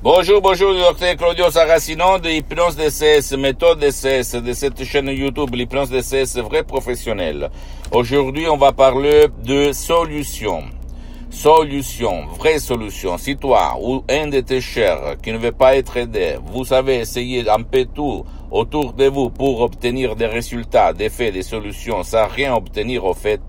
Bonjour, docteur Claudio Saracino de HYPNOSE DCS, méthode DCS, de cette chaîne YouTube, l'HYPNOSE DCS, vrai professionnel. Aujourd'hui, on va parler de solutions. Solution, vraie solution. Si toi ou un de tes chers qui ne veut pas être aidé, vous avez essayé un peu tout autour de vous pour obtenir des résultats, des faits, des solutions, sans rien obtenir au fait,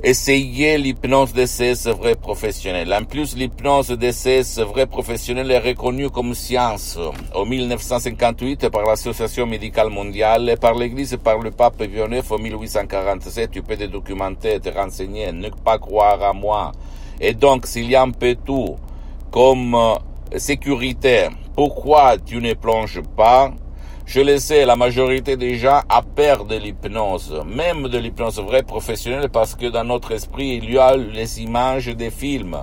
essayez l'hypnose DCS vrai professionnel. En plus, l'hypnose DCS vrai professionnel est reconnue comme science en 1958 par l'Association médicale mondiale, par l'Église et par le pape Pie IX en 1847. Tu peux te documenter, te renseigner, ne pas croire à moi. Et donc, s'il y a un peu tout comme sécurité, pourquoi tu ne plonges pas? Je le sais, la majorité des gens a peur de l'hypnose, même de l'hypnose vraie professionnelle, parce que dans notre esprit, il y a les images des films,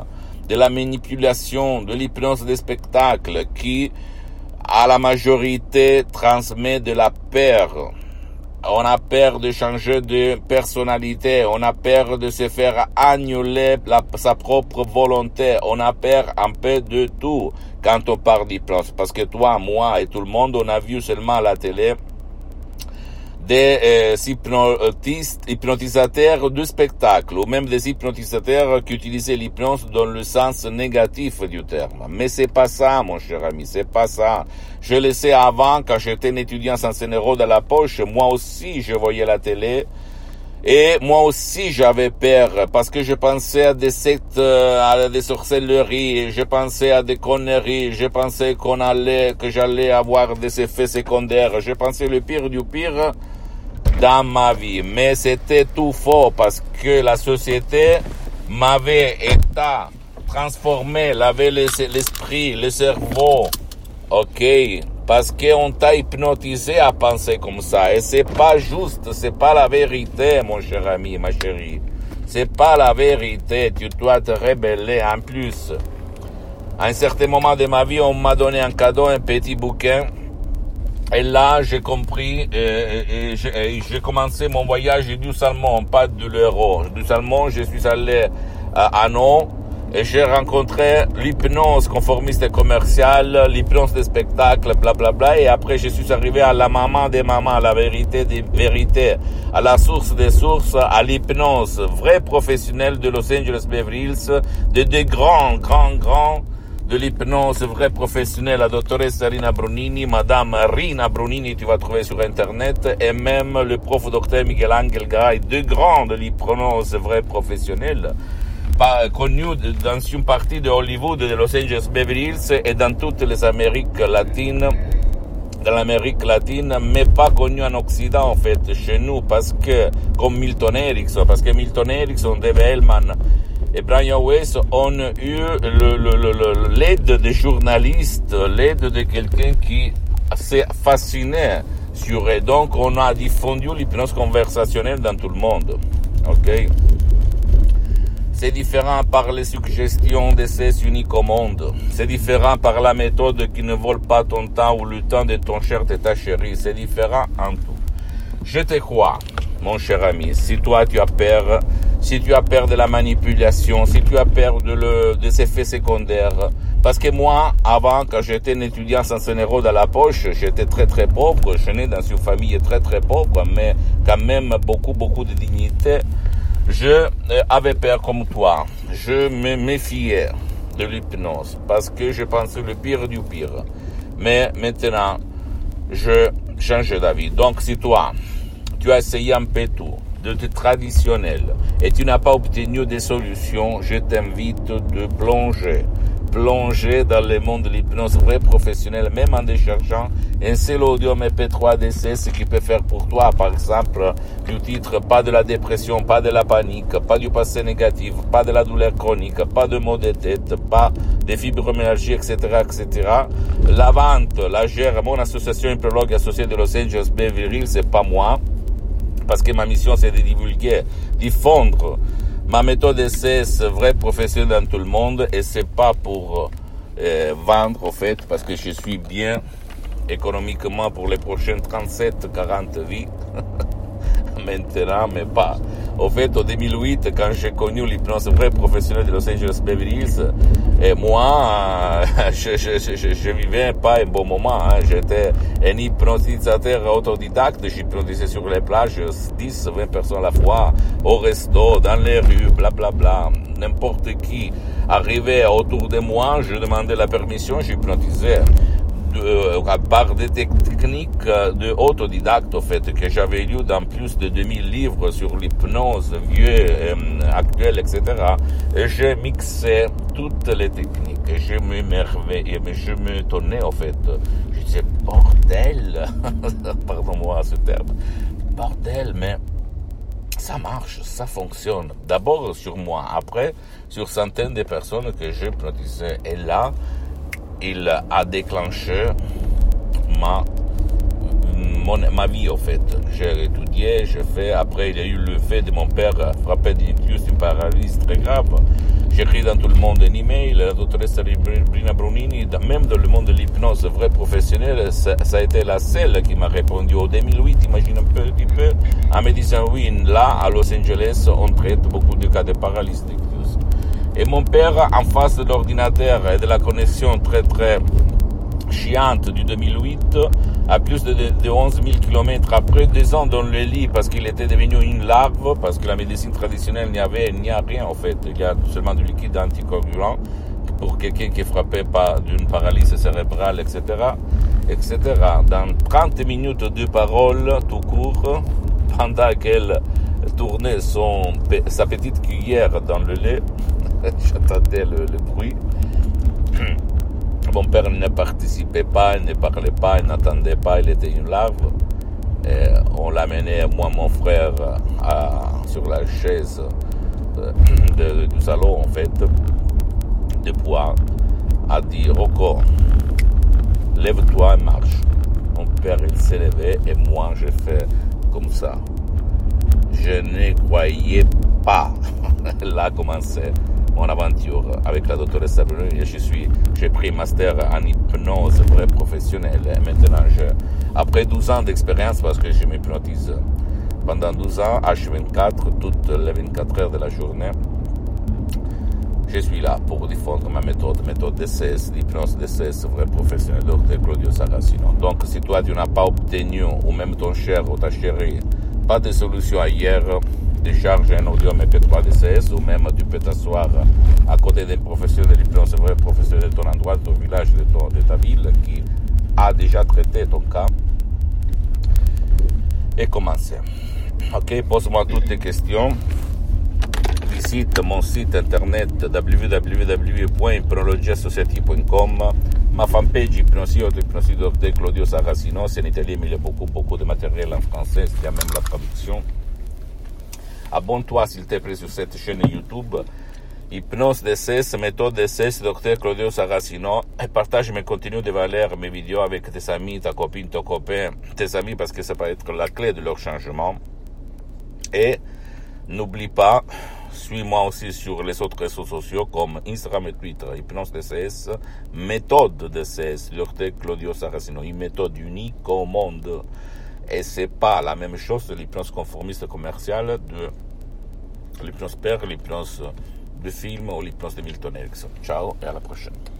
de la manipulation, de l'hypnose des spectacles, qui, à la majorité, transmet de la peur. On a peur de changer de personnalité, on a peur de se faire annuler sa propre volonté, on a peur un peu de tout quand on parle d'hypnose. Parce que toi, moi et tout le monde, on a vu seulement à la télé des hypnotisateurs de spectacle, ou même des hypnotisateurs qui utilisaient l'hypnose dans le sens négatif du terme. Mais c'est pas ça, mon cher ami, c'est pas ça. Je le sais, avant, quand j'étais un étudiant sans €1 dans la poche, moi aussi, je voyais la télé, et moi aussi, j'avais peur, parce que je pensais à des sectes, à des sorcelleries, je pensais à des conneries, je pensais que j'allais avoir des effets secondaires, je pensais le pire du pire dans ma vie. Mais c'était tout faux, parce que la société m'avait été transformée, l'avait l'esprit, le cerveau, ok, parce qu'on t'a hypnotisé à penser comme ça, et c'est pas juste, c'est pas la vérité, mon cher ami, ma chérie, c'est pas la vérité, tu dois te rebeller. En plus, à un certain moment de ma vie, on m'a donné en cadeau un petit bouquin, et là, j'ai compris, et j'ai commencé mon voyage du salmon, pas de l'euro. Du salmon, je suis allé à Anon, et j'ai rencontré l'hypnose conformiste commerciale, l'hypnose des spectacles, blablabla, et après je suis arrivé à la maman des mamans, à la vérité des vérités, à la source des sources, à l'hypnose, vrai professionnel de Los Angeles Beverly Hills, des grands de l'hypnose, vrai professionnel, la doctoresse Rina Brunini, madame Rina Brunini, tu vas trouver sur internet, et même le prof docteur Miguel Angel Gray, deux grands de l'hypnose, vrai professionnel, connu dans une partie de Hollywood, de Los Angeles Beverly Hills et dans toutes les Amériques latines, de l'Amérique latine, mais pas connu en Occident, en fait, chez nous, parce que, comme Milton Erickson, Dave Hellman et Brian Weiss ont eu l'aide des journalistes, l'aide de quelqu'un qui s'est fasciné sur eux. Donc, on a diffondu l'hypnose conversationnelle dans tout le monde. Ok? C'est différent par les suggestions DCS uniques au monde. C'est différent par la méthode qui ne vole pas ton temps ou le temps de ton cher, de ta chérie. C'est différent en tout. Je te crois, mon cher ami. Si toi tu as peur, si tu as peur de la manipulation, si tu as peur des effets secondaires. Parce que moi, avant, quand j'étais un étudiant sans €1 dans la poche, j'étais très très pauvre. Je nais dans une famille très très pauvre, mais quand même beaucoup de dignité. Je avais peur comme toi, je me méfiais de l'hypnose parce que je pensais le pire du pire. Mais maintenant, je change d'avis. Donc si toi, tu as essayé un peu tout, de tes traditionnels, et tu n'as pas obtenu des solutions, je t'invite de plonger dans le monde de l'hypnose vrai professionnel, même en déchargeant un seul audio MP3 DCS qui peut faire pour toi, par exemple, du titre pas de la dépression, pas de la panique, pas du passé négatif, pas de la douleur chronique, pas de maux de tête, pas de fibromyalgie, etc., etc. La vente, la gère mon association ipnologue associée de Los Angeles Beverly Hills, c'est pas moi, parce que ma mission c'est de divulguer, diffondre ma méthode DCS vrai professionnel dans tout le monde, et c'est pas pour vendre au fait, parce que je suis bien économiquement pour les prochaines 37-40 vies mentera mais pas. Au fait, en 2008, quand j'ai connu l'hypnose vraie professionnelle de Los Angeles Beverly Hills, et moi, je vivais pas un bon moment. Hein. J'étais un hypnotisateur autodidacte. J'hypnotisais sur les plages 10, 20 personnes à la fois, au resto, dans les rues, blablabla. Bla, bla. N'importe qui arrivait autour de moi, je demandais la permission, j'hypnotisais. À part des techniques de autodidacte, en fait, que j'avais lu dans plus de 2000 livres sur l'hypnose, vieux, actuelle, etc. Et j'ai mixé toutes les techniques. Et je m'émerveillais, mais je me tenais, en fait. Je disais, bordel, pardon-moi ce terme, bordel, mais ça marche, ça fonctionne. D'abord sur moi, après sur centaines de personnes que j'hypnotisais. Et là, il a déclenché ma vie, en fait. J'ai étudié, j'ai fait. Après, il y a eu le fait de mon père frappé d'une paralysie très grave. J'ai écrit dans tout le monde un email, la doctoresse Rina Brunini, même dans le monde de l'hypnose vraie professionnelle, ça a été la seule qui m'a répondu en 2008, imagine un petit peu, en me disant oui, là, à Los Angeles, on traite beaucoup de cas de paralysie. Et mon père, en face de l'ordinateur et de la connexion très très chiante du 2008, à plus de 11 000 km après, 2 ans dans le lit, parce qu'il était devenu une larve, parce que la médecine traditionnelle n'y a rien en fait, il y a seulement du liquide anticoagulant pour quelqu'un qui est frappé par d'une paralysie cérébrale, etc., etc. Dans 30 minutes de parole, tout court, pendant qu'elle tournait sa petite cuillère dans le lait, j'attendais le bruit. Mon père ne participait pas, il ne parlait pas, il n'attendait pas, il était une larve. Et on l'amenait, moi, mon frère, sur la chaise du salon, en fait, de bois, a dit Rocco, lève-toi et marche. Mon père, il s'est levé et moi, j'ai fait comme ça. Je ne croyais pas. Là commençait mon aventure avec la doctoresse Brunini. J'ai pris master en hypnose vraie professionnelle. Et maintenant, après 12 ans d'expérience, parce que je m'hypnotise pendant 12 ans, H24, toutes les 24 heures de la journée, je suis là pour diffondre ma méthode DCS, l'hypnose DCS vraie professionnelle, docteur Claudio Saracino. Donc, si toi, tu n'as pas obtenu, ou même ton cher ou ta chérie, pas de solution ailleurs, décharge un audio MP3 DCS ou même tu peux t'asseoir à côté d'un professionnel de l'hypnose, vrai professionnel de ton endroit, de ton village, de ta ville qui a déjà traité ton cas et commencer. Ok, pose-moi toutes tes questions. Visite mon site internet www.ipnologiassociati.com, ma fanpage Hypnosie de Claudio Saracino. C'est en italien, mais il y a beaucoup de matériel en français, il y a même la traduction. Abonne-toi s'il te plaît sur cette chaîne YouTube Hypnose DCS, méthode DCS, Dr Claudio Saracino, et partage mes contenus de valeur, mes vidéos avec tes amis, ta copine, ton copain, tes amis, parce que ça peut être la clé de leur changement. Et n'oublie pas, suis-moi aussi sur les autres réseaux sociaux comme Instagram et Twitter, Hypnose DCS, méthode DCS, Dr Claudio Saracino, une méthode unique au monde. Et c'est pas la même chose de l'hypnose conformiste commerciale, de l'hypnose père, l'hypnose de film ou l'hypnose de Milton Erickson. Ciao et à la prochaine.